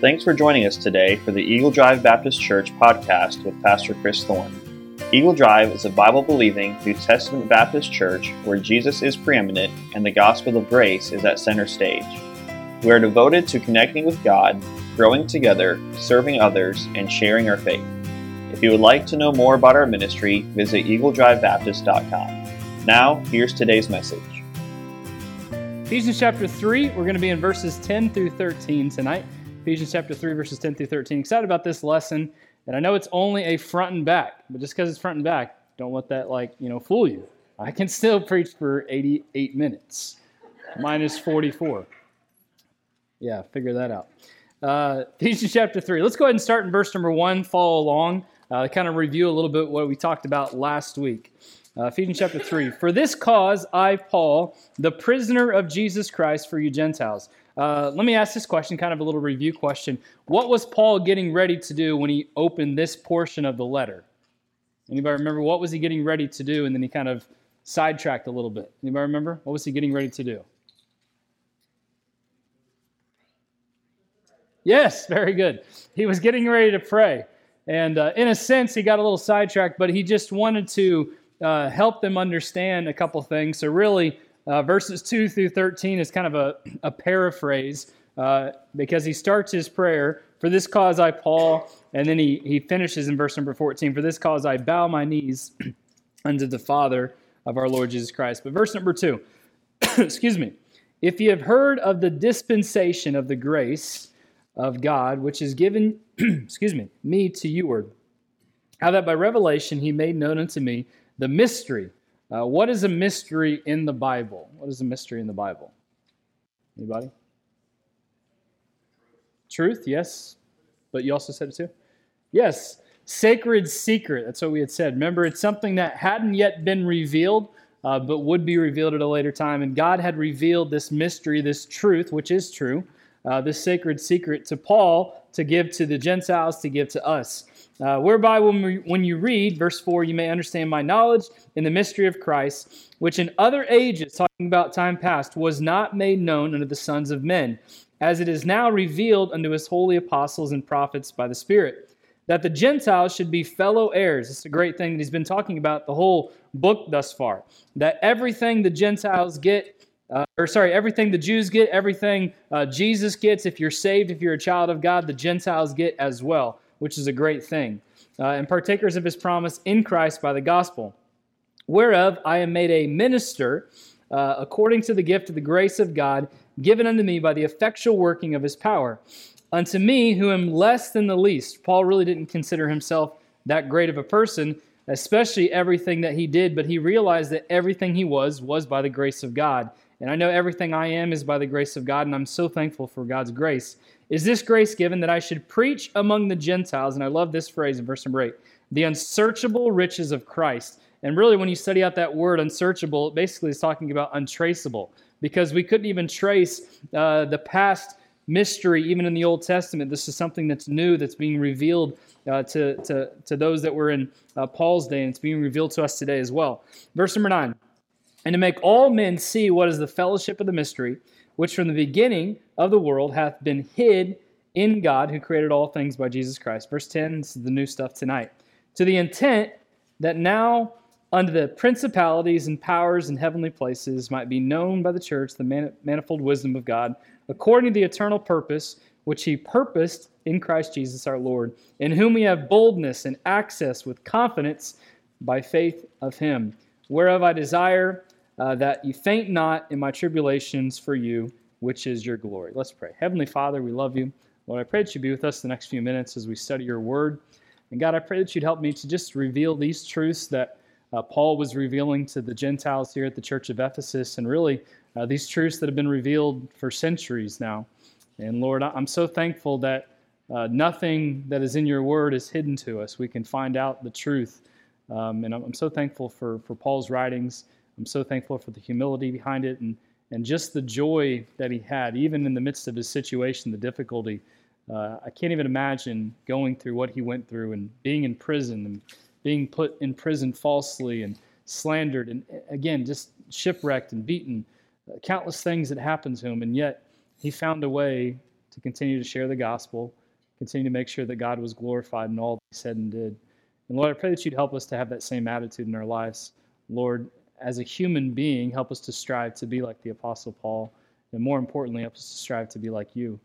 Thanks for joining us today for the Eagle Drive Baptist Church podcast with Pastor Chris Thorne. Eagle Drive is a Bible-believing New Testament Baptist church where Jesus is preeminent and the gospel of grace is at center stage. We are devoted to connecting with God, growing together, serving others, and sharing our faith. If you would like to know more about our ministry, visit eagledrivebaptist.com. Now, here's today's message. Ephesians chapter 3, we're going to be in verses 10 through 13 tonight. Ephesians chapter 3, verses 10 through 13. Excited about this lesson, and I know it's only a front and back, but just because it's front and back, don't let that, fool you. I can still preach for 88 minutes, minus 44. Yeah, figure that out. Ephesians chapter 3. Let's go ahead and start in verse number 1, follow along, kind of review a little bit what we talked about last week. Ephesians chapter 3. For this cause, I, Paul, the prisoner of Jesus Christ for you Gentiles. Let me ask this question, kind of a little review question. What was Paul getting ready to do when he opened this portion of the letter? Anybody remember what was he getting ready to do? And then he kind of sidetracked a little bit. Anybody remember? What was he getting ready to do? Yes, very good. He was getting ready to pray. And in a sense, he got a little sidetracked, but he just wanted to help them understand a couple things. So really, verses 2 through 13 is kind of a paraphrase because he starts his prayer, for this cause I, Paul, and then he finishes in verse number 14, for this cause I bow my knees unto the Father of our Lord Jesus Christ. But verse number 2, excuse me, if ye have heard of the dispensation of the grace of God, which is given, me to youward, how that by revelation he made known unto me the mystery. What is a mystery in the Bible? What is a mystery in the Bible? Anybody? Truth, yes. But you also said it too? Yes. Sacred secret. That's what we had said. Remember, it's something that hadn't yet been revealed, but would be revealed at a later time. And God had revealed this mystery, this truth, which is true, this sacred secret to Paul to give to the Gentiles, to give to us. Whereby when you read verse 4, you may understand my knowledge in the mystery of Christ, which in other ages, talking about time past, was not made known unto the sons of men, as it is now revealed unto his holy apostles and prophets by the Spirit, that the Gentiles should be fellow heirs. It's a great thing that he's been talking about the whole book thus far, that everything the Gentiles get, everything the Jews get, everything Jesus gets, if you're saved, if you're a child of God, the Gentiles get as well, which is a great thing, and partakers of his promise in Christ by the gospel, whereof I am made a minister according to the gift of the grace of God given unto me by the effectual working of his power. Unto me, who am less than the least. Paul really didn't consider himself that great of a person, especially everything that he did, but he realized that everything he was by the grace of God. And I know everything I am is by the grace of God, and I'm so thankful for God's grace. Is this grace given that I should preach among the Gentiles? And I love this phrase in verse number 8, the unsearchable riches of Christ. And really, when you study out that word unsearchable, it basically is talking about untraceable, because we couldn't even trace the past mystery, even in the Old Testament. This is something that's new, that's being revealed to those that were in Paul's day, and it's being revealed to us today as well. Verse number 9. And to make all men see what is the fellowship of the mystery, which from the beginning of the world hath been hid in God, who created all things by Jesus Christ. Verse 10, this is the new stuff tonight. To the intent that now unto the principalities and powers in heavenly places might be known by the church the manifold wisdom of God, according to the eternal purpose, which he purposed in Christ Jesus our Lord, in whom we have boldness and access with confidence by faith of him, whereof I desire that you faint not in my tribulations for you, which is your glory. Let's pray. Heavenly Father, we love you. Lord, I pray that you'd be with us the next few minutes as we study your word. And God, I pray that you'd help me to just reveal these truths that Paul was revealing to the Gentiles here at the church of Ephesus, and really these truths that have been revealed for centuries now. And Lord, I'm so thankful that nothing that is in your word is hidden to us. We can find out the truth. And I'm so thankful for Paul's writings. I'm so thankful for the humility behind it and just the joy that he had, even in the midst of his situation, the difficulty. I can't even imagine going through what he went through and being in prison and being put in prison falsely and slandered and, again, just shipwrecked and beaten, countless things that happened to him. And yet he found a way to continue to share the gospel, continue to make sure that God was glorified in all that he said and did. And Lord, I pray that you'd help us to have that same attitude in our lives. Lord, as a human being, help us to strive to be like the Apostle Paul, and more importantly, help us to strive to be like you.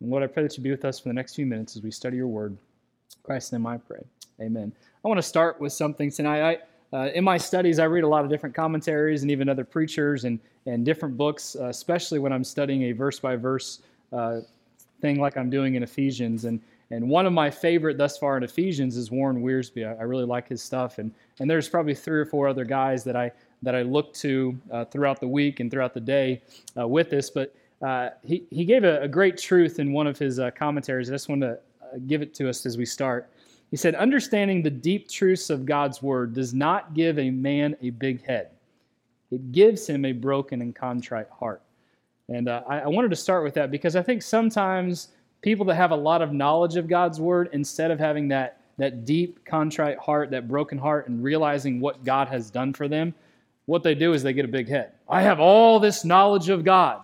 And Lord, I pray that you be with us for the next few minutes as we study your word. In Christ's name I pray. Amen. I want to start with something tonight. In my studies, I read a lot of different commentaries and even other preachers and different books, especially when I'm studying a verse-by-verse thing like I'm doing in Ephesians. And one of my favorite thus far in Ephesians is Warren Wiersbe. I really like his stuff. And there's probably 3 or 4 other guys that I look to throughout the week and throughout the day with this. But he gave a great truth in one of his commentaries. I just want to give it to us as we start. He said, "Understanding the deep truths of God's word does not give a man a big head. It gives him a broken and contrite heart." And I wanted to start with that because I think sometimes people that have a lot of knowledge of God's word, instead of having that deep, contrite heart, that broken heart, and realizing what God has done for them, what they do is they get a big head. I have all this knowledge of God.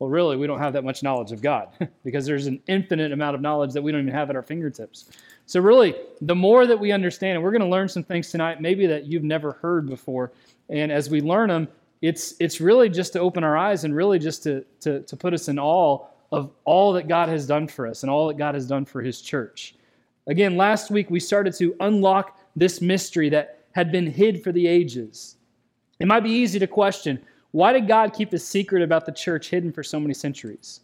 Well, really, we don't have that much knowledge of God because there's an infinite amount of knowledge that we don't even have at our fingertips. So really, the more that we understand, and we're going to learn some things tonight maybe that you've never heard before, and as we learn them, it's really just to open our eyes and really just to put us in awe of all that God has done for us and all that God has done for His church. Again, last week we started to unlock this mystery that had been hid for the ages. It might be easy to question, why did God keep the secret about the church hidden for so many centuries?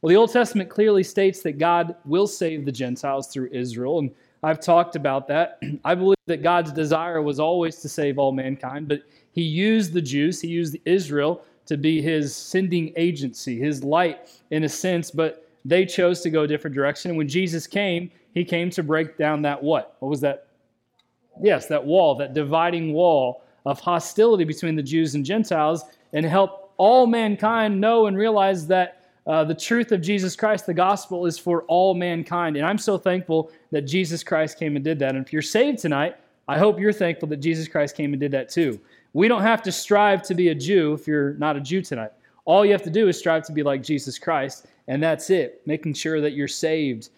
Well, the Old Testament clearly states that God will save the Gentiles through Israel, and I've talked about that. I believe that God's desire was always to save all mankind, but He used the Jews, He used Israel to be His sending agency, His light in a sense, but they chose to go a different direction. And when Jesus came, He came to break down that what? What was that? Yes, that wall, that dividing wall of hostility between the Jews and Gentiles, and help all mankind know and realize that the truth of Jesus Christ, the gospel, is for all mankind. And I'm so thankful that Jesus Christ came and did that. And if you're saved tonight, I hope you're thankful that Jesus Christ came and did that too. We don't have to strive to be a Jew if you're not a Jew tonight. All you have to do is strive to be like Jesus Christ, and that's it, making sure that you're saved.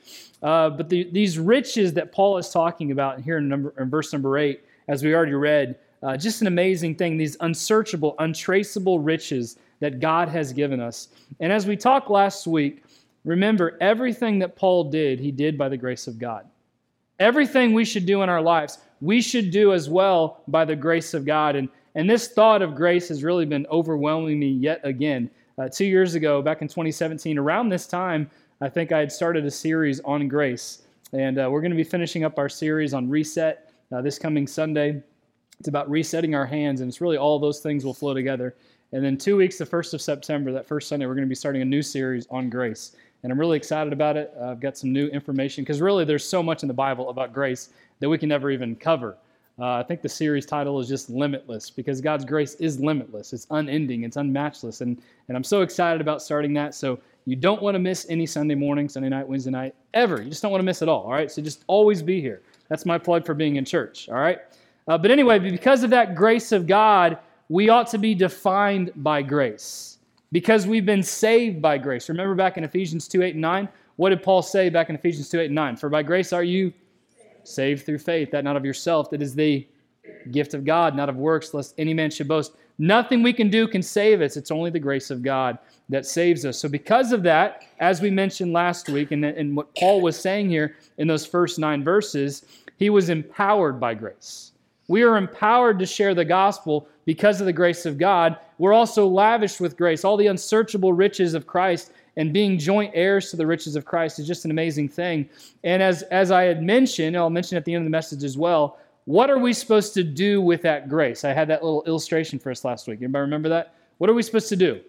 But these riches that Paul is talking about here in verse number 8, as we already read, just an amazing thing, these unsearchable, untraceable riches that God has given us. And as we talked last week, remember, everything that Paul did, he did by the grace of God. Everything we should do in our lives, we should do as well by the grace of God. And this thought of grace has really been overwhelming me yet again. 2 years ago, back in 2017, around this time, I think I had started a series on grace. And we're going to be finishing up our series on reset this coming Sunday. It's about resetting our hands, and it's really all those things will flow together. And then 2 weeks, the 1st of September, that first Sunday, we're going to be starting a new series on grace. And I'm really excited about it. I've got some new information, because really there's so much in the Bible about grace that we can never even cover. I think the series title is just Limitless, because God's grace is limitless. It's unending. It's unmatchless. And I'm so excited about starting that. So you don't want to miss any Sunday morning, Sunday night, Wednesday night, ever. You just don't want to miss it all right? So just always be here. That's my plug for being in church, all right? But anyway, because of that grace of God, we ought to be defined by grace because we've been saved by grace. Remember back in Ephesians 2, 8, and 9? What did Paul say back in Ephesians 2, 8, and 9? For by grace are you saved through faith, that not of yourself. That is the gift of God, not of works, lest any man should boast. Nothing we can do can save us. It's only the grace of God that saves us. So because of that, as we mentioned last week, and what Paul was saying here in those first 9 verses, he was empowered by grace. We are empowered to share the gospel because of the grace of God. We're also lavished with grace. All the unsearchable riches of Christ, and being joint heirs to the riches of Christ is just an amazing thing. And as I had mentioned, I'll mention at the end of the message as well, what are we supposed to do with that grace? I had that little illustration for us last week. Anybody remember that? What are we supposed to do?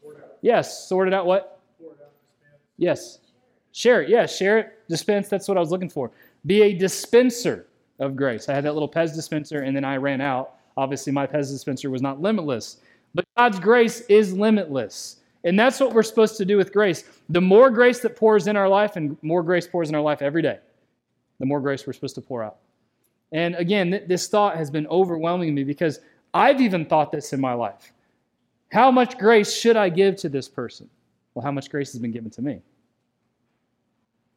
Sort out. Yes, sort it out what? Sort out, dispense. Yes. Share it. Yeah, share it. Dispense, that's what I was looking for. Be a dispenser of grace. I had that little Pez dispenser, and then I ran out. Obviously, my Pez dispenser was not limitless. But God's grace is limitless. And that's what we're supposed to do with grace. The more grace that pours in our life, and more grace pours in our life every day, the more grace we're supposed to pour out. And again, this thought has been overwhelming me because I've even thought this in my life. How much grace should I give to this person? Well, how much grace has been given to me?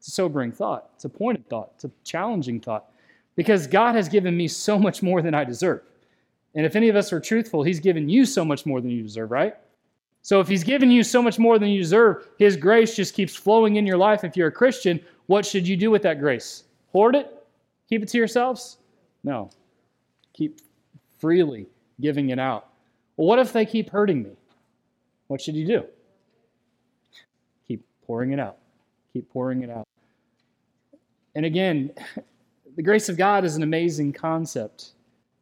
It's a sobering thought. It's a pointed thought. It's a challenging thought. Because God has given me so much more than I deserve. And if any of us are truthful, he's given you so much more than you deserve, right? So if he's given you so much more than you deserve, his grace just keeps flowing in your life. If you're a Christian, what should you do with that grace? Hoard it? Keep it to yourselves? No. Keep freely giving it out. Well, what if they keep hurting me? What should you do? Keep pouring it out. Keep pouring it out. And again, the grace of God is an amazing concept.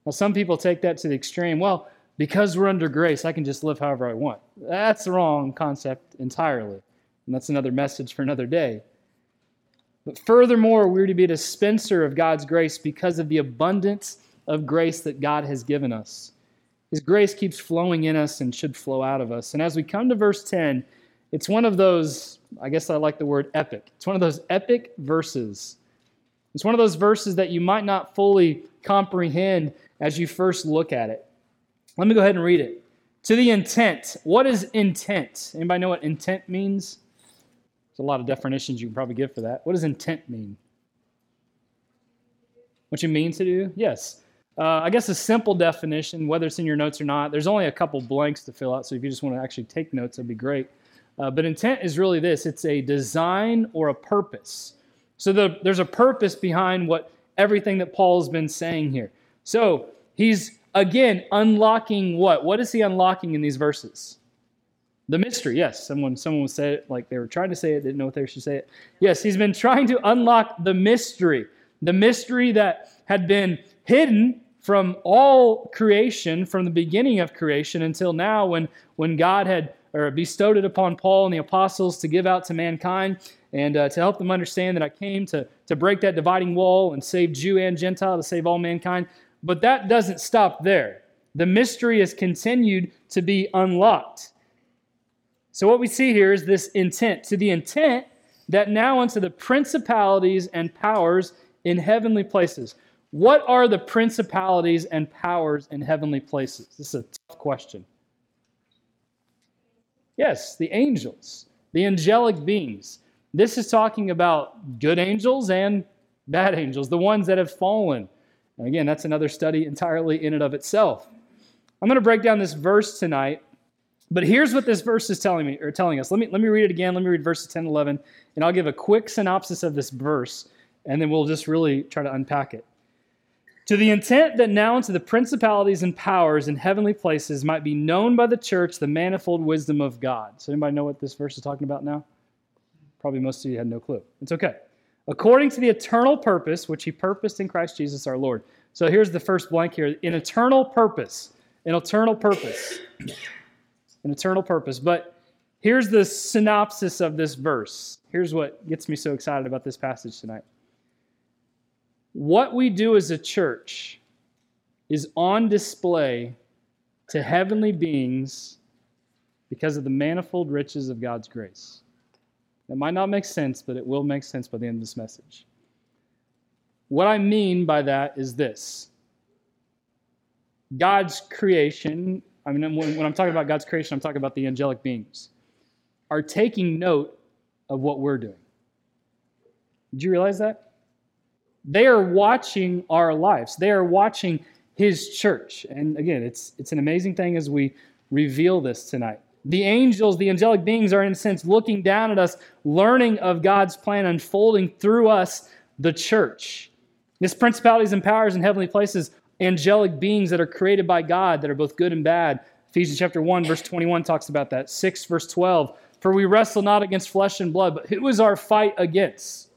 Now, some people take that to the extreme. Well, because we're under grace, I can just live however I want. That's the wrong concept entirely. And that's another message for another day. But furthermore, we're to be a dispenser of God's grace because of the abundance of grace that God has given us. His grace keeps flowing in us and should flow out of us. And as we come to verse 10, it's one of those, I guess I like the word epic. It's one of those epic verses. It's one of those verses that you might not fully comprehend as you first look at it. Let me go ahead and read it. To the intent. What is intent? Anybody know what intent means? There's a lot of definitions you can probably give for that. What does intent mean? What you mean to do? Yes. I guess a simple definition, whether it's in your notes or not, there's only a couple blanks to fill out, so if you just want to actually take notes, that'd be great. But intent is really this. It's a design or a purpose. So there's a purpose behind what everything that Paul's been saying here. So he's, again, unlocking what? What is he unlocking in these verses? The mystery, yes. Someone said it like they were trying to say it, didn't know what they should say it. Yes, he's been trying to unlock the mystery that had been hidden from all creation, from the beginning of creation until now when God had bestowed it upon Paul and the apostles to give out to mankind. And to help them understand that I came to break that dividing wall and save Jew and Gentile, to save all mankind. But that doesn't stop there. The mystery is continued to be unlocked. So what we see here is this intent. To the intent that now unto the principalities and powers in heavenly places. What are the principalities and powers in heavenly places? This is a tough question. Yes, the angels, the angelic beings. This is talking about good angels and bad angels, the ones that have fallen. And again, that's another study entirely in and of itself. I'm going to break down this verse tonight, but here's what this verse is telling us. Let me read it again. Let me read verses 10 and 11, and I'll give a quick synopsis of this verse, and then we'll just really try to unpack it. To the intent that now unto the principalities and powers in heavenly places might be known by the church the manifold wisdom of God. So anybody know what this verse is talking about now? Probably most of you had no clue. It's okay. According to the eternal purpose, which he purposed in Christ Jesus our Lord. So here's the first blank here. An eternal purpose. An eternal purpose. An eternal purpose. But here's the synopsis of this verse. Here's what gets me so excited about this passage tonight. What we do as a church is on display to heavenly beings because of the manifold riches of God's grace. It might not make sense, but it will make sense by the end of this message. What I mean by that is this. God's creation, I mean, when I'm talking about God's creation, I'm talking about the angelic beings, are taking note of what we're doing. Did you realize that? They are watching our lives. They are watching His church. And again, it's an amazing thing as we reveal this tonight. The angels, the angelic beings are in a sense looking down at us, learning of God's plan unfolding through us, the church. This principalities and powers in heavenly places, angelic beings that are created by God that are both good and bad. Ephesians chapter 1, verse 21 talks about that. 6, verse 12, for we wrestle not against flesh and blood, but who is our fight against?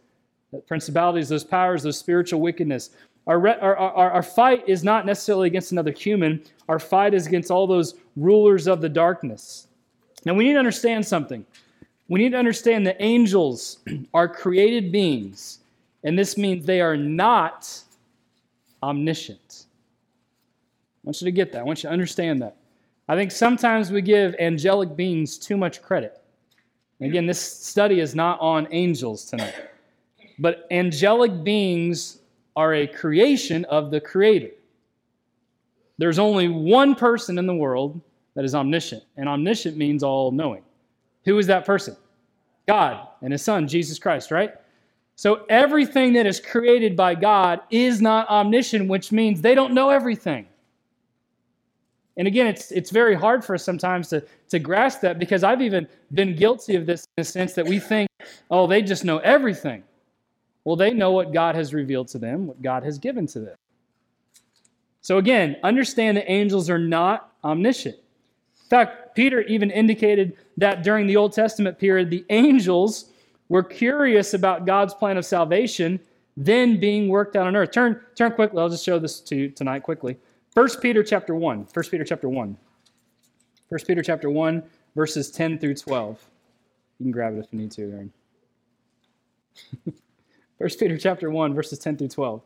The principalities, those powers, those spiritual wickedness. Our fight is not necessarily against another human. Our fight is against all those rulers of the darkness. Now, we need to understand something. We need to understand that angels are created beings, and this means they are not omniscient. I want you to get that. I want you to understand that. I think sometimes we give angelic beings too much credit. And again, this study is not on angels tonight. But angelic beings are a creation of the Creator. There's only one person in the world that is omniscient. And omniscient means all-knowing. Who is that person? God and His Son, Jesus Christ, right? So everything that is created by God is not omniscient, which means they don't know everything. And again, it's very hard for us sometimes to grasp that, because I've even been guilty of this in the sense that we think, oh, they just know everything. Well, they know what God has revealed to them, what God has given to them. So again, understand that angels are not omniscient. In fact, Peter even indicated that during the Old Testament period, the angels were curious about God's plan of salvation then being worked out on earth. Turn quickly. I'll just show this to you tonight quickly. 1 Peter chapter 1, verses 10 through 12. You can grab it if you need to, Aaron. 1 Peter chapter 1, verses 10 through 12.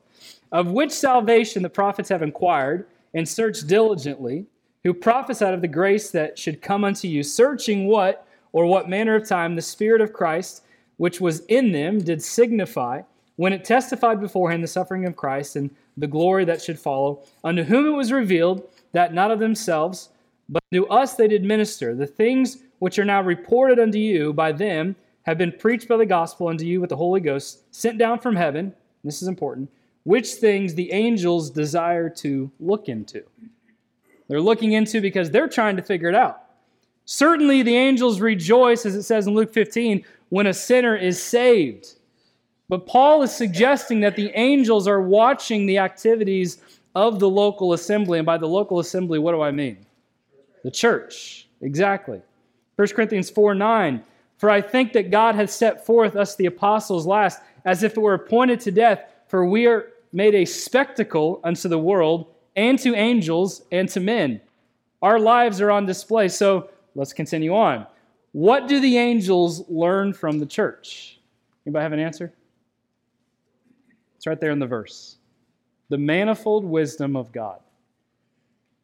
Of which salvation the prophets have inquired and searched diligently, who prophesied of the grace that should come unto you, searching what or what manner of time the Spirit of Christ, which was in them, did signify, when it testified beforehand the suffering of Christ and the glory that should follow, unto whom it was revealed that not of themselves, but unto us they did minister. The things which are now reported unto you by them have been preached by the gospel unto you with the Holy Ghost, sent down from heaven, this is important, which things the angels desire to look into. They're looking into because they're trying to figure it out. Certainly the angels rejoice, as it says in Luke 15, when a sinner is saved. But Paul is suggesting that the angels are watching the activities of the local assembly. And by the local assembly, what do I mean? The church. Exactly. 1 Corinthians 4:9. For I think that God hath set forth us the apostles last, as if it were appointed to death, for we are made a spectacle unto the world, and to angels, and to men. Our lives are on display. So let's continue on. What do the angels learn from the church? Anybody have an answer? It's right there in the verse. The manifold wisdom of God.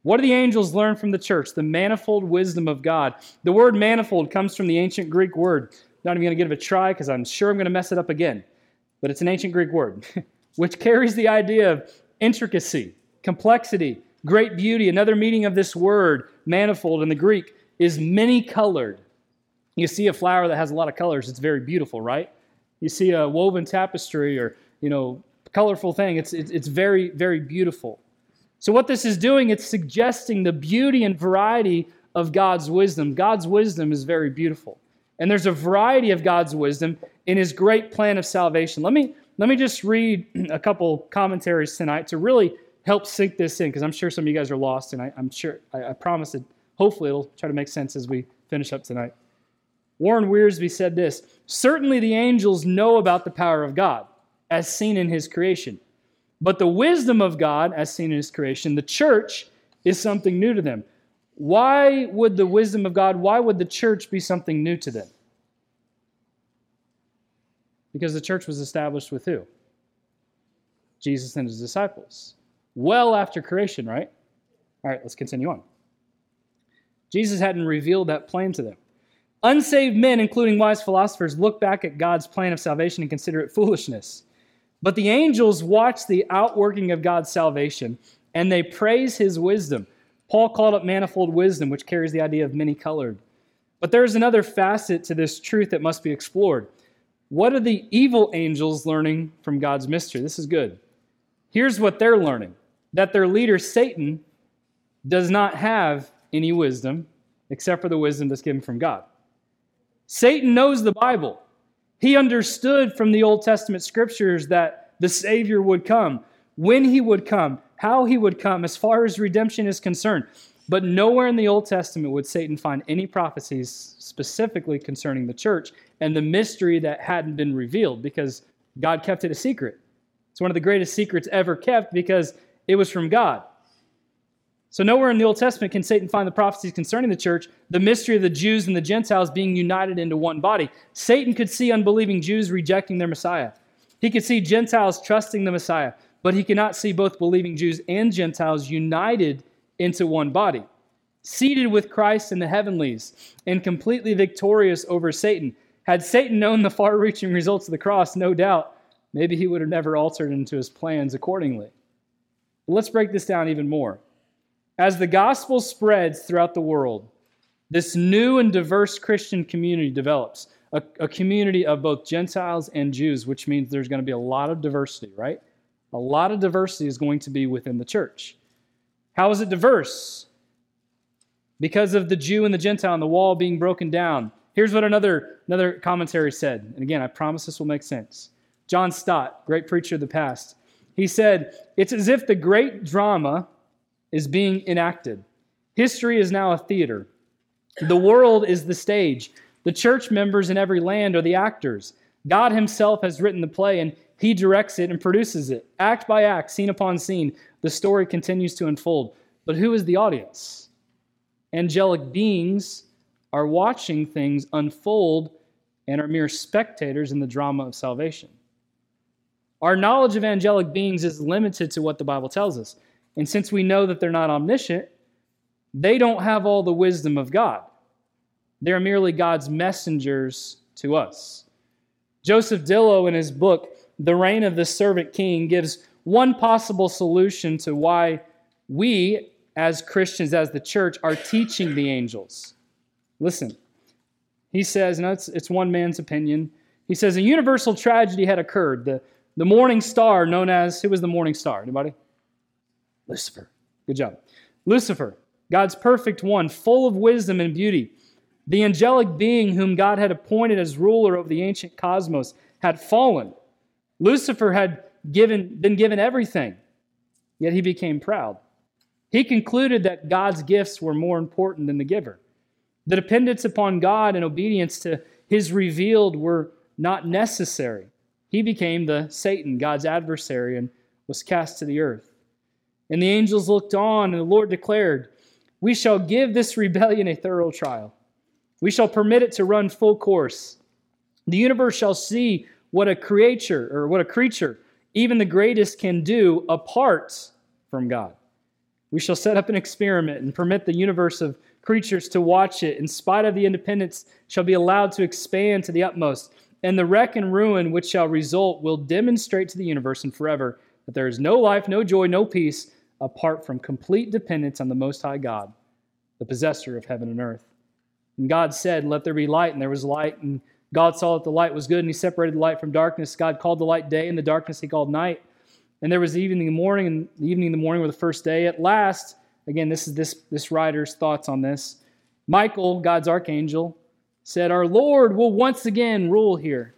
What do the angels learn from the church? The manifold wisdom of God. The word manifold comes from the ancient Greek word. Not even going to give it a try because I'm sure I'm going to mess it up again. But it's an ancient Greek word, which carries the idea of intricacy, complexity, great beauty. Another meaning of this word, manifold, in the Greek is many-colored. You see a flower that has a lot of colors, it's very beautiful, right? You see a woven tapestry or colorful thing. It's very, very beautiful. So what this is doing, it's suggesting the beauty and variety of God's wisdom. God's wisdom is very beautiful. And there's a variety of God's wisdom in his great plan of salvation. Let me just read a couple commentaries tonight to really help sink this in, because I'm sure some of you guys are lost, and I promise that hopefully it'll try to make sense as we finish up tonight. Warren Wiersbe said this, certainly the angels know about the power of God, as seen in his creation. But the wisdom of God, as seen in his creation, the church, is something new to them. Why would the wisdom of God, why would the church be something new to them? Because the church was established with who? Jesus and his disciples. Well after creation, right? All right, let's continue on. Jesus hadn't revealed that plan to them. Unsaved men, including wise philosophers, look back at God's plan of salvation and consider it foolishness. But the angels watch the outworking of God's salvation, and they praise his wisdom. Paul called it manifold wisdom, which carries the idea of many-colored. But there's another facet to this truth that must be explored. What are the evil angels learning from God's mystery? This is good. Here's what they're learning, that their leader, Satan, does not have any wisdom except for the wisdom that's given from God. Satan knows the Bible. He understood from the Old Testament scriptures that the Savior would come, when he would come, how he would come, as far as redemption is concerned. But nowhere in the Old Testament would Satan find any prophecies specifically concerning the church and the mystery that hadn't been revealed, because God kept it a secret. It's one of the greatest secrets ever kept, because it was from God. So nowhere in the Old Testament can Satan find the prophecies concerning the church, the mystery of the Jews and the Gentiles being united into one body. Satan could see unbelieving Jews rejecting their Messiah. He could see Gentiles trusting the Messiah, but he cannot see both believing Jews and Gentiles united into one body, seated with Christ in the heavenlies, and completely victorious over Satan. Had Satan known the far-reaching results of the cross, no doubt, maybe he would have never altered into his plans accordingly. But let's break this down even more. As the gospel spreads throughout the world, this new and diverse Christian community develops. a community of both Gentiles and Jews, which means there's going to be a lot of diversity, right? A lot of diversity is going to be within the church. How is it diverse? Because of the Jew and the Gentile and the wall being broken down. Here's what another commentary said. And again, I promise this will make sense. John Stott, great preacher of the past, he said, "It's as if the great drama is being enacted. History is now a theater. The world is the stage. The church members in every land are the actors. God himself has written the play, and he directs it and produces it. Act by act, scene upon scene, the story continues to unfold. But who is the audience? Angelic beings are watching things unfold and are mere spectators in the drama of salvation." Our knowledge of angelic beings is limited to what the Bible tells us. And since we know that they're not omniscient, they don't have all the wisdom of God. They're merely God's messengers to us. Joseph Dillow, in his book, The Reign of the Servant King, gives one possible solution to why we, as Christians, as the church, are teaching the angels. Listen, he says, and it's one man's opinion, he says, a universal tragedy had occurred. The morning star known as, who was the morning star? Anybody? Lucifer. Good job. Lucifer, God's perfect one, full of wisdom and beauty. The angelic being whom God had appointed as ruler over the ancient cosmos had fallen. Lucifer had been given everything, yet he became proud. He concluded that God's gifts were more important than the giver. The dependence upon God and obedience to his revealed were not necessary. He became the Satan, God's adversary, and was cast to the earth. And the angels looked on, and the Lord declared, "We shall give this rebellion a thorough trial. We shall permit it to run full course. The universe shall see what a creature, even the greatest, can do apart from God. We shall set up an experiment and permit the universe of creatures to watch it. In spite of the independence, shall be allowed to expand to the utmost. And the wreck and ruin which shall result will demonstrate to the universe and forever that there is no life, no joy, no peace, apart from complete dependence on the Most High God, the possessor of heaven and earth. And God said, let there be light, and there was light. And God saw that the light was good, and he separated the light from darkness. God called the light day, and the darkness he called night. And there was the evening and the morning, and the evening and the morning were the first day. At last," again, this is this writer's thoughts on this, "Michael, God's archangel, said, our Lord will once again rule here.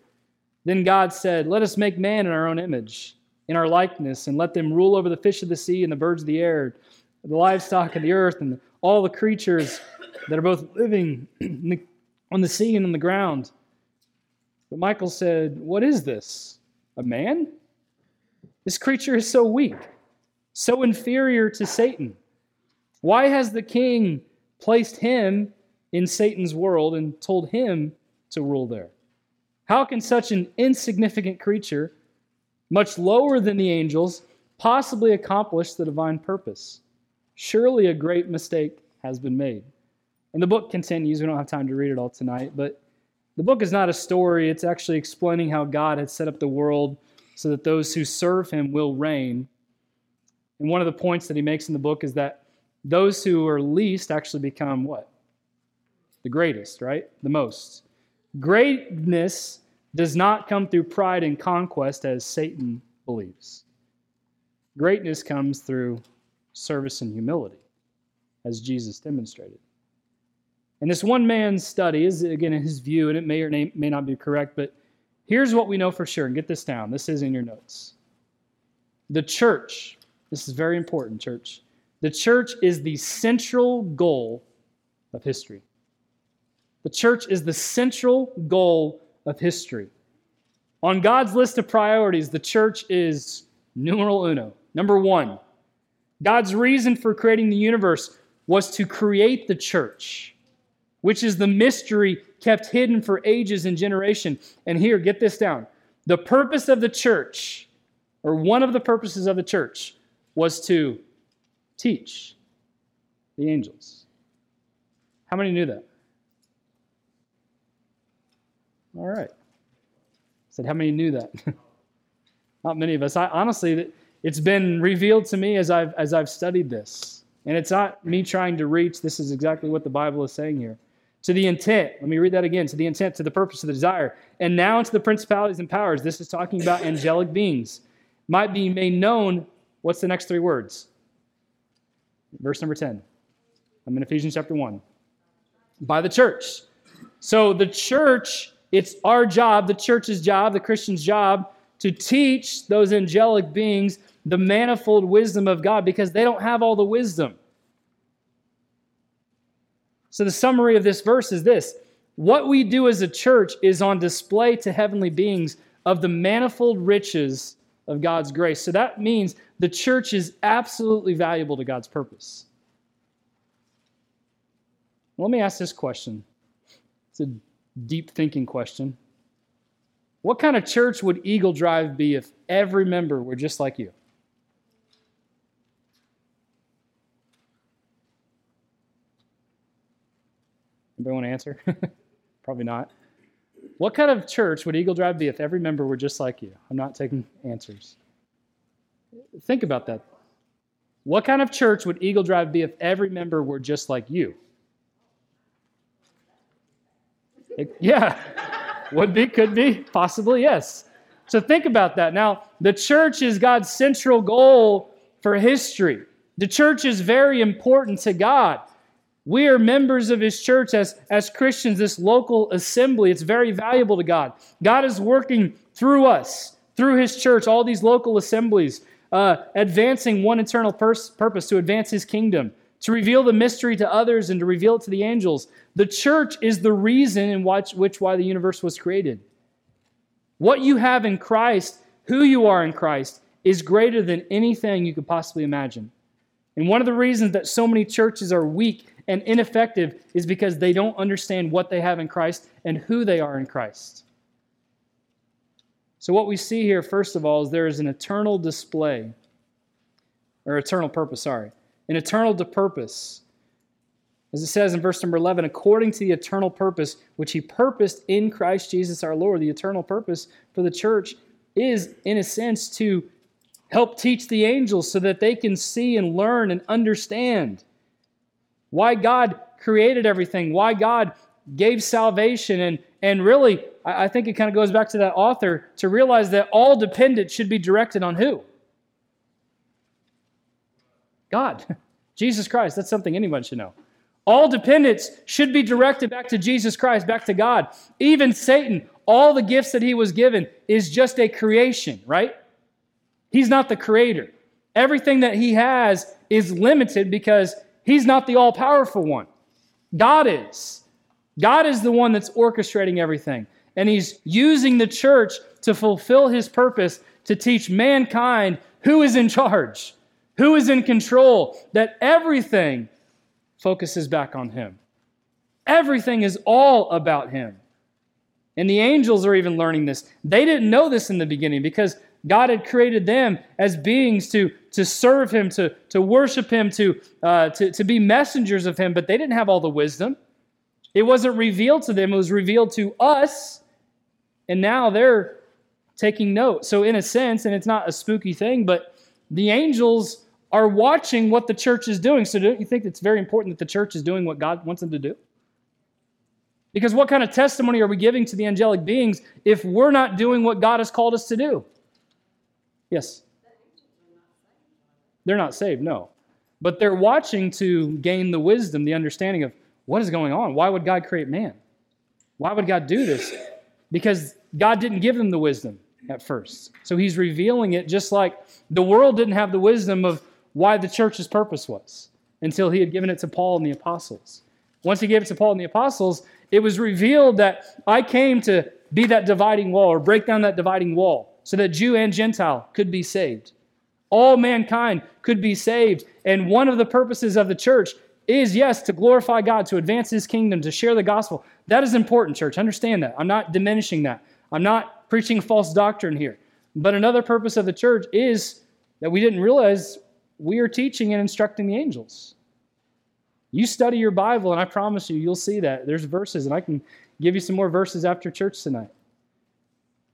Then God said, let us make man in our own image, in our likeness, and let them rule over the fish of the sea and the birds of the air, the livestock of the earth, and all the creatures that are both living on the sea and on the ground. But Michael said, what is this? A man? This creature is so weak, so inferior to Satan. Why has the king placed him in Satan's world and told him to rule there? How can such an insignificant creature, much lower than the angels, possibly accomplish the divine purpose? Surely a great mistake has been made." And the book continues. We don't have time to read it all tonight, but the book is not a story. It's actually explaining how God had set up the world so that those who serve him will reign. And one of the points that he makes in the book is that those who are least actually become what? The greatest, right? The most. Greatness does not come through pride and conquest as Satan believes. Greatness comes through service and humility, as Jesus demonstrated. And this one man's study is, again, his view, and it may or may not be correct, but here's what we know for sure, and get this down. This is in your notes. The church, this is very important, church. The church is the central goal of history. The church is the central goal of history. On God's list of priorities, the church is numeral uno. Number one, God's reason for creating the universe was to create the church, which is the mystery kept hidden for ages and generation. And here, get this down. The purpose of the church, or one of the purposes of the church, was to teach the angels. How many knew that? All right. I said, how many knew that? Not many of us. Honestly, it's been revealed to me as I've studied this. And it's not me trying to reach. This is exactly what the Bible is saying here. to the intent. Let me read that again. To the intent, to the purpose, to the desire. And now unto the principalities and powers. This is talking about angelic beings. Might be made known. What's the next three words? Verse number 10. I'm in Ephesians chapter 1. By the church. So the church, it's our job, the church's job, the Christian's job, to teach those angelic beings the manifold wisdom of God, because they don't have all the wisdom. So the summary of this verse is this. What we do as a church is on display to heavenly beings of the manifold riches of God's grace. So that means the church is absolutely valuable to God's purpose. Let me ask this question. It's a deep thinking question. What kind of church would Eagle Drive be if every member were just like you? Anybody want to answer? Probably not. What kind of church would Eagle Drive be if every member were just like you? I'm not taking answers. Think about that. What kind of church would Eagle Drive be if every member were just like you? Yeah. Would be, could be, possibly, yes. So think about that. Now, the church is God's central goal for history. The church is very important to God. We are members of His church as Christians, this local assembly. It's very valuable to God. God is working through us, through His church, all these local assemblies, advancing one eternal purpose to advance His kingdom, to reveal the mystery to others and to reveal it to the angels. The church is the reason in why the universe was created. What you have in Christ, who you are in Christ, is greater than anything you could possibly imagine. And one of the reasons that so many churches are weak and ineffective is because they don't understand what they have in Christ and who they are in Christ. So what we see here, first of all, is there is an eternal display, or eternal purpose, an eternal purpose. As it says in verse number 11, according to the eternal purpose, which He purposed in Christ Jesus our Lord. The eternal purpose for the church is, in a sense, to help teach the angels so that they can see and learn and understand why God created everything, why God gave salvation, and really, I think it kind of goes back to that author, to realize that all dependence should be directed on who? God. Jesus Christ. That's something anyone should know. All dependence should be directed back to Jesus Christ, back to God. Even Satan, all the gifts that he was given is just a creation, right? He's not the creator. Everything that he has is limited because He's not the all-powerful one. God is. God is the one that's orchestrating everything. And He's using the church to fulfill His purpose to teach mankind who is in charge, who is in control, that everything focuses back on Him. Everything is all about Him. And the angels are even learning this. They didn't know this in the beginning because God had created them as beings to serve Him, to worship Him, to be messengers of Him, but they didn't have all the wisdom. It wasn't revealed to them. It was revealed to us, and now they're taking note. So in a sense, and it's not a spooky thing, but the angels are watching what the church is doing. So don't you think it's very important that the church is doing what God wants them to do? Because what kind of testimony are we giving to the angelic beings if we're not doing what God has called us to do? Yes? They're not saved, no. But they're watching to gain the wisdom, the understanding of what is going on. Why would God create man? Why would God do this? Because God didn't give them the wisdom at first. So He's revealing it, just like the world didn't have the wisdom of why the church's purpose was until He had given it to Paul and the apostles. Once He gave it to Paul and the apostles, it was revealed that I came to be that dividing wall, or break down that dividing wall, so that Jew and Gentile could be saved. All mankind could be saved. And one of the purposes of the church is, yes, to glorify God, to advance His kingdom, to share the gospel. That is important, church. Understand that. I'm not diminishing that. I'm not preaching false doctrine here. But another purpose of the church is that we didn't realize we are teaching and instructing the angels. You study your Bible, and I promise you, you'll see that. There's verses, and I can give you some more verses after church tonight.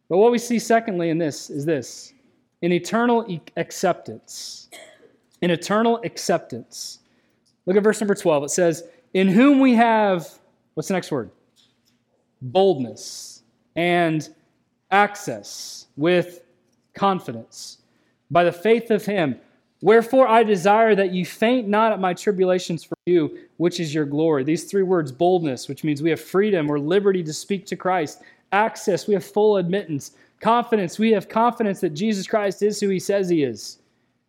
But what we see secondly in this is this: an eternal acceptance. An eternal acceptance. Look at verse number 12. It says, in whom we have What's the next word? Boldness and access with confidence by the faith of him. Wherefore I desire that you faint not at my tribulations for you, which is your glory. These three words, boldness, which means we have freedom or liberty to speak to Christ. Access, we have full admittance. Confidence, we have confidence that Jesus Christ is who he says he is.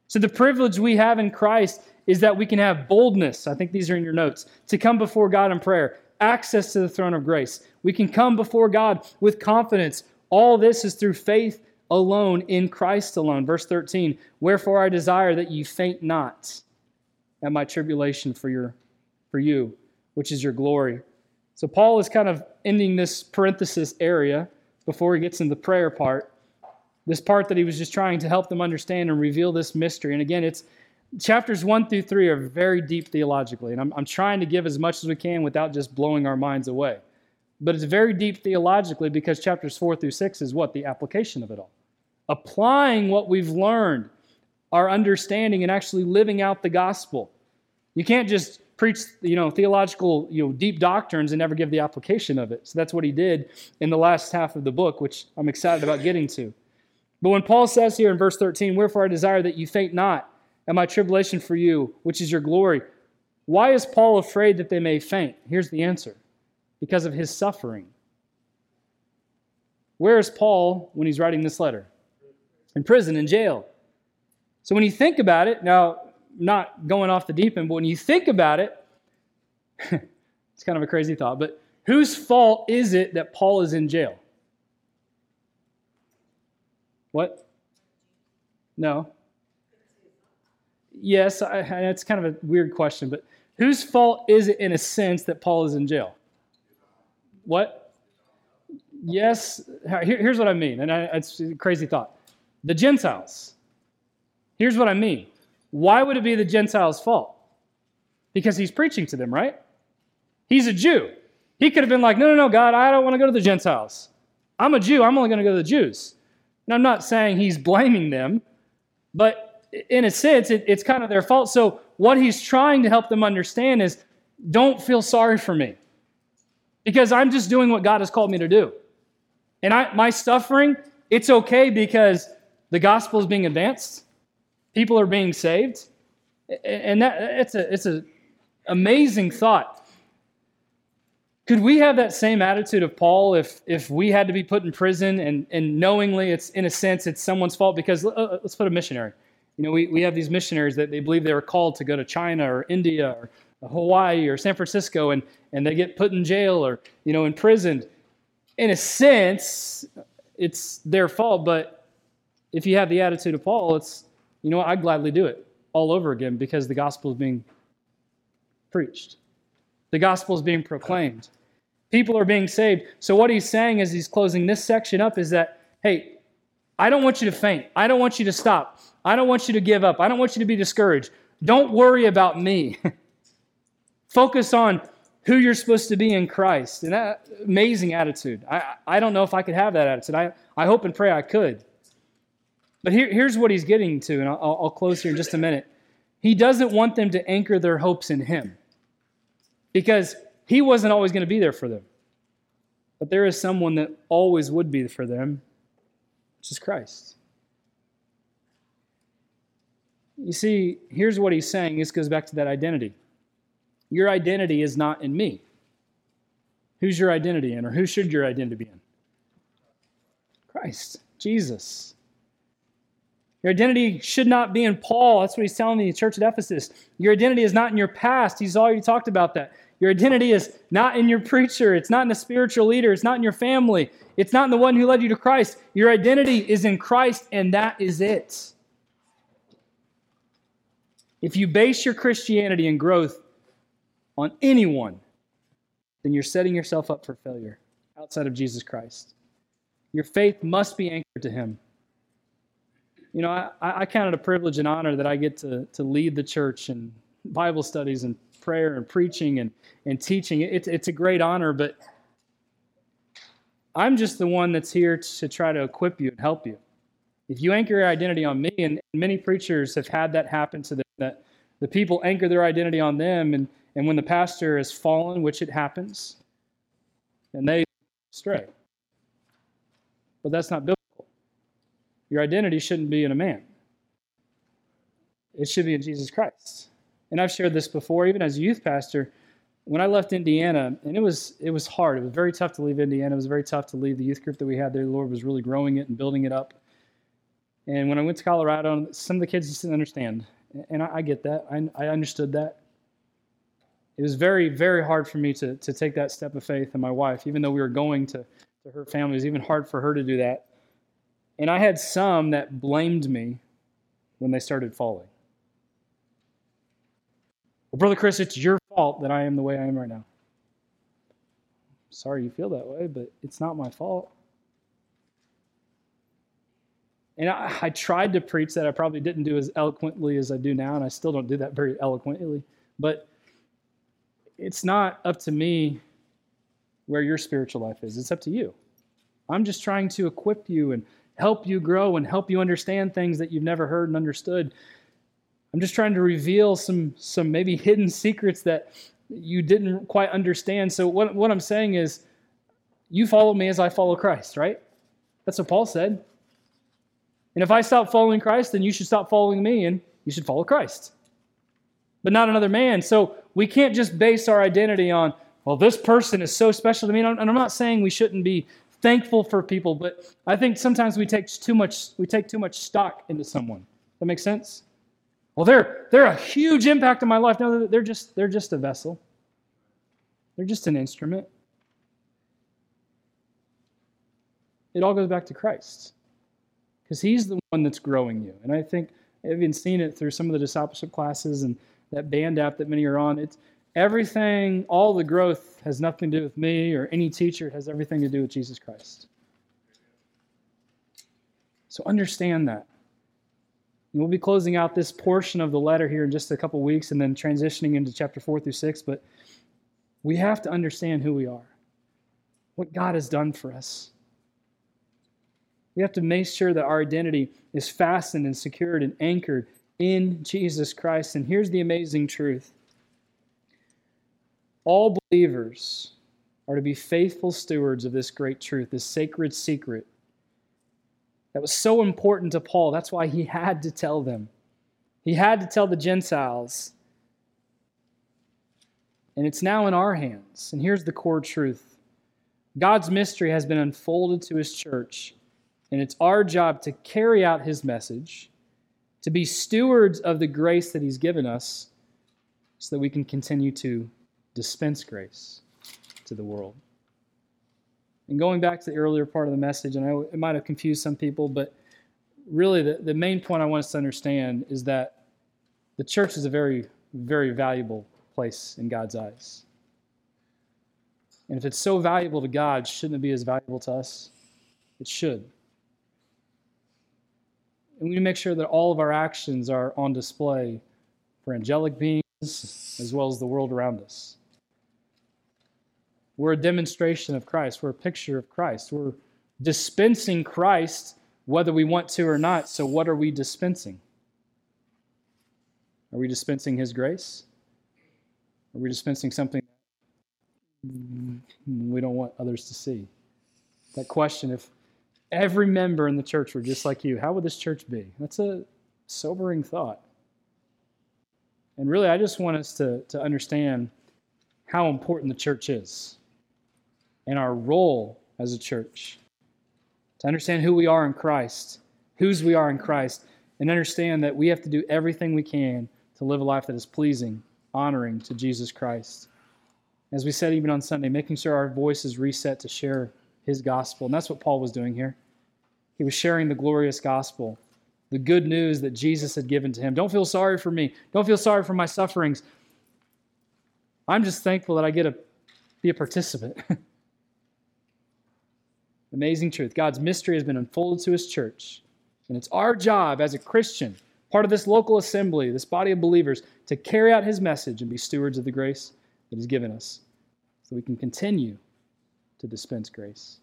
So the privilege we have in Christ is that we can have boldness, I think these are in your notes, to come before God in prayer. Access to the throne of grace. We can come before God with confidence. All this is through faith alone, in Christ alone. Verse 13, wherefore I desire that you faint not at my tribulation for you, which is your glory. So Paul is kind of ending this parenthesis area before he gets into the prayer part, this part that he was just trying to help them understand and reveal this mystery. And again, it's chapters 1 through 3 are very deep theologically, and I'm trying to give as much as we can without just blowing our minds away. But it's very deep theologically because chapters 4 through 6 is what? The application of it all. Applying what we've learned, our understanding, and actually living out the gospel. You can't just preach, theological, deep doctrines and never give the application of it. So that's what he did in the last half of the book, which I'm excited about getting to. But when Paul says here in verse 13, wherefore I desire that you faint not at my tribulation for you, which is your glory. Why is Paul afraid that they may faint? Here's the answer. Because of his suffering. Where is Paul when he's writing this letter? In prison, in jail. So when you think about it, now not going off the deep end, but when you think about it, it's kind of a crazy thought, but whose fault is it that Paul is in jail? What? No. Yes, that's kind of a weird question, but whose fault is it in a sense that Paul is in jail? What? Yes. Here's what I mean, and it's a crazy thought. The Gentiles. Here's what I mean. Why would it be the Gentiles' fault? Because he's preaching to them, right? He's a Jew. He could have been like, no, God, I don't want to go to the Gentiles. I'm a Jew. I'm only going to go to the Jews. And I'm not saying he's blaming them, but in a sense, it's kind of their fault. So what he's trying to help them understand is, don't feel sorry for me. Because I'm just doing what God has called me to do. And my suffering, it's okay because the gospel is being advanced. People are being saved. And it's an amazing thought. Could we have that same attitude of Paul if we had to be put in prison and knowingly, it's in a sense, it's someone's fault? Because let's put a missionary. We have these missionaries that they believe they were called to go to China or India or Hawaii or San Francisco, and they get put in jail or, imprisoned. In a sense, it's their fault, but if you have the attitude of Paul, it's, I'd gladly do it all over again because the gospel is being preached. The gospel is being proclaimed. People are being saved. So what he's saying as he's closing this section up is that, hey, I don't want you to faint. I don't want you to stop. I don't want you to give up. I don't want you to be discouraged. Don't worry about me. Focus on who you're supposed to be in Christ. And that amazing attitude. I don't know if I could have that attitude. I hope and pray I could. But here's what he's getting to, and I'll close here in just a minute. He doesn't want them to anchor their hopes in him because he wasn't always going to be there for them. But there is someone that always would be for them, which is Christ. You see, here's what he's saying. This goes back to that identity. Your identity is not in me. Who's your identity in, or who should your identity be in? Christ, Jesus. Your identity should not be in Paul. That's what he's telling the church at Ephesus. Your identity is not in your past. He's already talked about that. Your identity is not in your preacher. It's not in the spiritual leader. It's not in your family. It's not in the one who led you to Christ. Your identity is in Christ, and that is it. If you base your Christianity and growth on anyone, then you're setting yourself up for failure outside of Jesus Christ. Your faith must be anchored to him. I count it a privilege and honor that I get to lead the church in Bible studies and prayer and preaching and teaching. It's a great honor, but I'm just the one that's here to try to equip you and help you. If you anchor your identity on me, and many preachers have had that happen to them, that the people anchor their identity on them, and when the pastor has fallen, which it happens, and they stray. But that's not biblical. Your identity shouldn't be in a man. It should be in Jesus Christ. And I've shared this before, even as a youth pastor, when I left Indiana, and it was hard. It was very tough to leave Indiana. It was very tough to leave the youth group that we had there. The Lord was really growing it and building it up. And when I went to Colorado, some of the kids just didn't understand. And I get that. I understood that. It was very, very hard for me to take that step of faith, and my wife, even though we were going to her family, it was even hard for her to do that. And I had some that blamed me when they started falling. Well, Brother Chris, it's your fault that I am the way I am right now. Sorry you feel that way, but it's not my fault. And I tried to preach that. I probably didn't do as eloquently as I do now, and I still don't do that very eloquently. But it's not up to me where your spiritual life is. It's up to you. I'm just trying to equip you and help you grow and help you understand things that you've never heard and understood. I'm just trying to reveal some maybe hidden secrets that you didn't quite understand. So what I'm saying is, you follow me as I follow Christ, right? That's what Paul said. And if I stop following Christ, then you should stop following me and you should follow Christ. But not another man. So we can't just base our identity on, well, this person is so special to me. And I'm not saying we shouldn't be thankful for people, but I think sometimes we take too much stock into someone. That makes sense? Well, they're a huge impact on my life. No, they're just a vessel. They're just an instrument. It all goes back to Christ, because He's the one that's growing you. And I think I've even seen it through some of the discipleship classes and that band app that many are on. It's everything, all the growth has nothing to do with me or any teacher. It has everything to do with Jesus Christ. So understand that. And we'll be closing out this portion of the letter here in just a couple weeks and then transitioning into chapter 4 through 6. But we have to understand who we are, what God has done for us. We have to make sure that our identity is fastened and secured and anchored in Jesus Christ. And here's the amazing truth. All believers are to be faithful stewards of this great truth, this sacred secret that was so important to Paul. That's why he had to tell them. He had to tell the Gentiles. And it's now in our hands. And here's the core truth. God's mystery has been unfolded to His church. And it's our job to carry out His message, to be stewards of the grace that He's given us, so that we can continue to dispense grace to the world. And going back to the earlier part of the message, and it might have confused some people, but really the main point I want us to understand is that the church is a very, very valuable place in God's eyes. And if it's so valuable to God, shouldn't it be as valuable to us? It should. And we make sure that all of our actions are on display for angelic beings as well as the world around us. We're a demonstration of Christ. We're a picture of Christ. We're dispensing Christ whether we want to or not. So what are we dispensing? Are we dispensing His grace? Are we dispensing something we don't want others to see? That question, if every member in the church were just like you, how would this church be? That's a sobering thought. And really, I just want us to understand how important the church is and our role as a church, to understand who we are in Christ, whose we are in Christ, and understand that we have to do everything we can to live a life that is pleasing, honoring to Jesus Christ. As we said even on Sunday, making sure our voice is reset to share His gospel. And that's what Paul was doing here. He was sharing the glorious gospel, the good news that Jesus had given to him. Don't feel sorry for me. Don't feel sorry for my sufferings. I'm just thankful that I get to be a participant. Amazing truth. God's mystery has been unfolded to His church. And it's our job as a Christian, part of this local assembly, this body of believers, to carry out His message and be stewards of the grace that He's given us, so we can continue to dispense grace.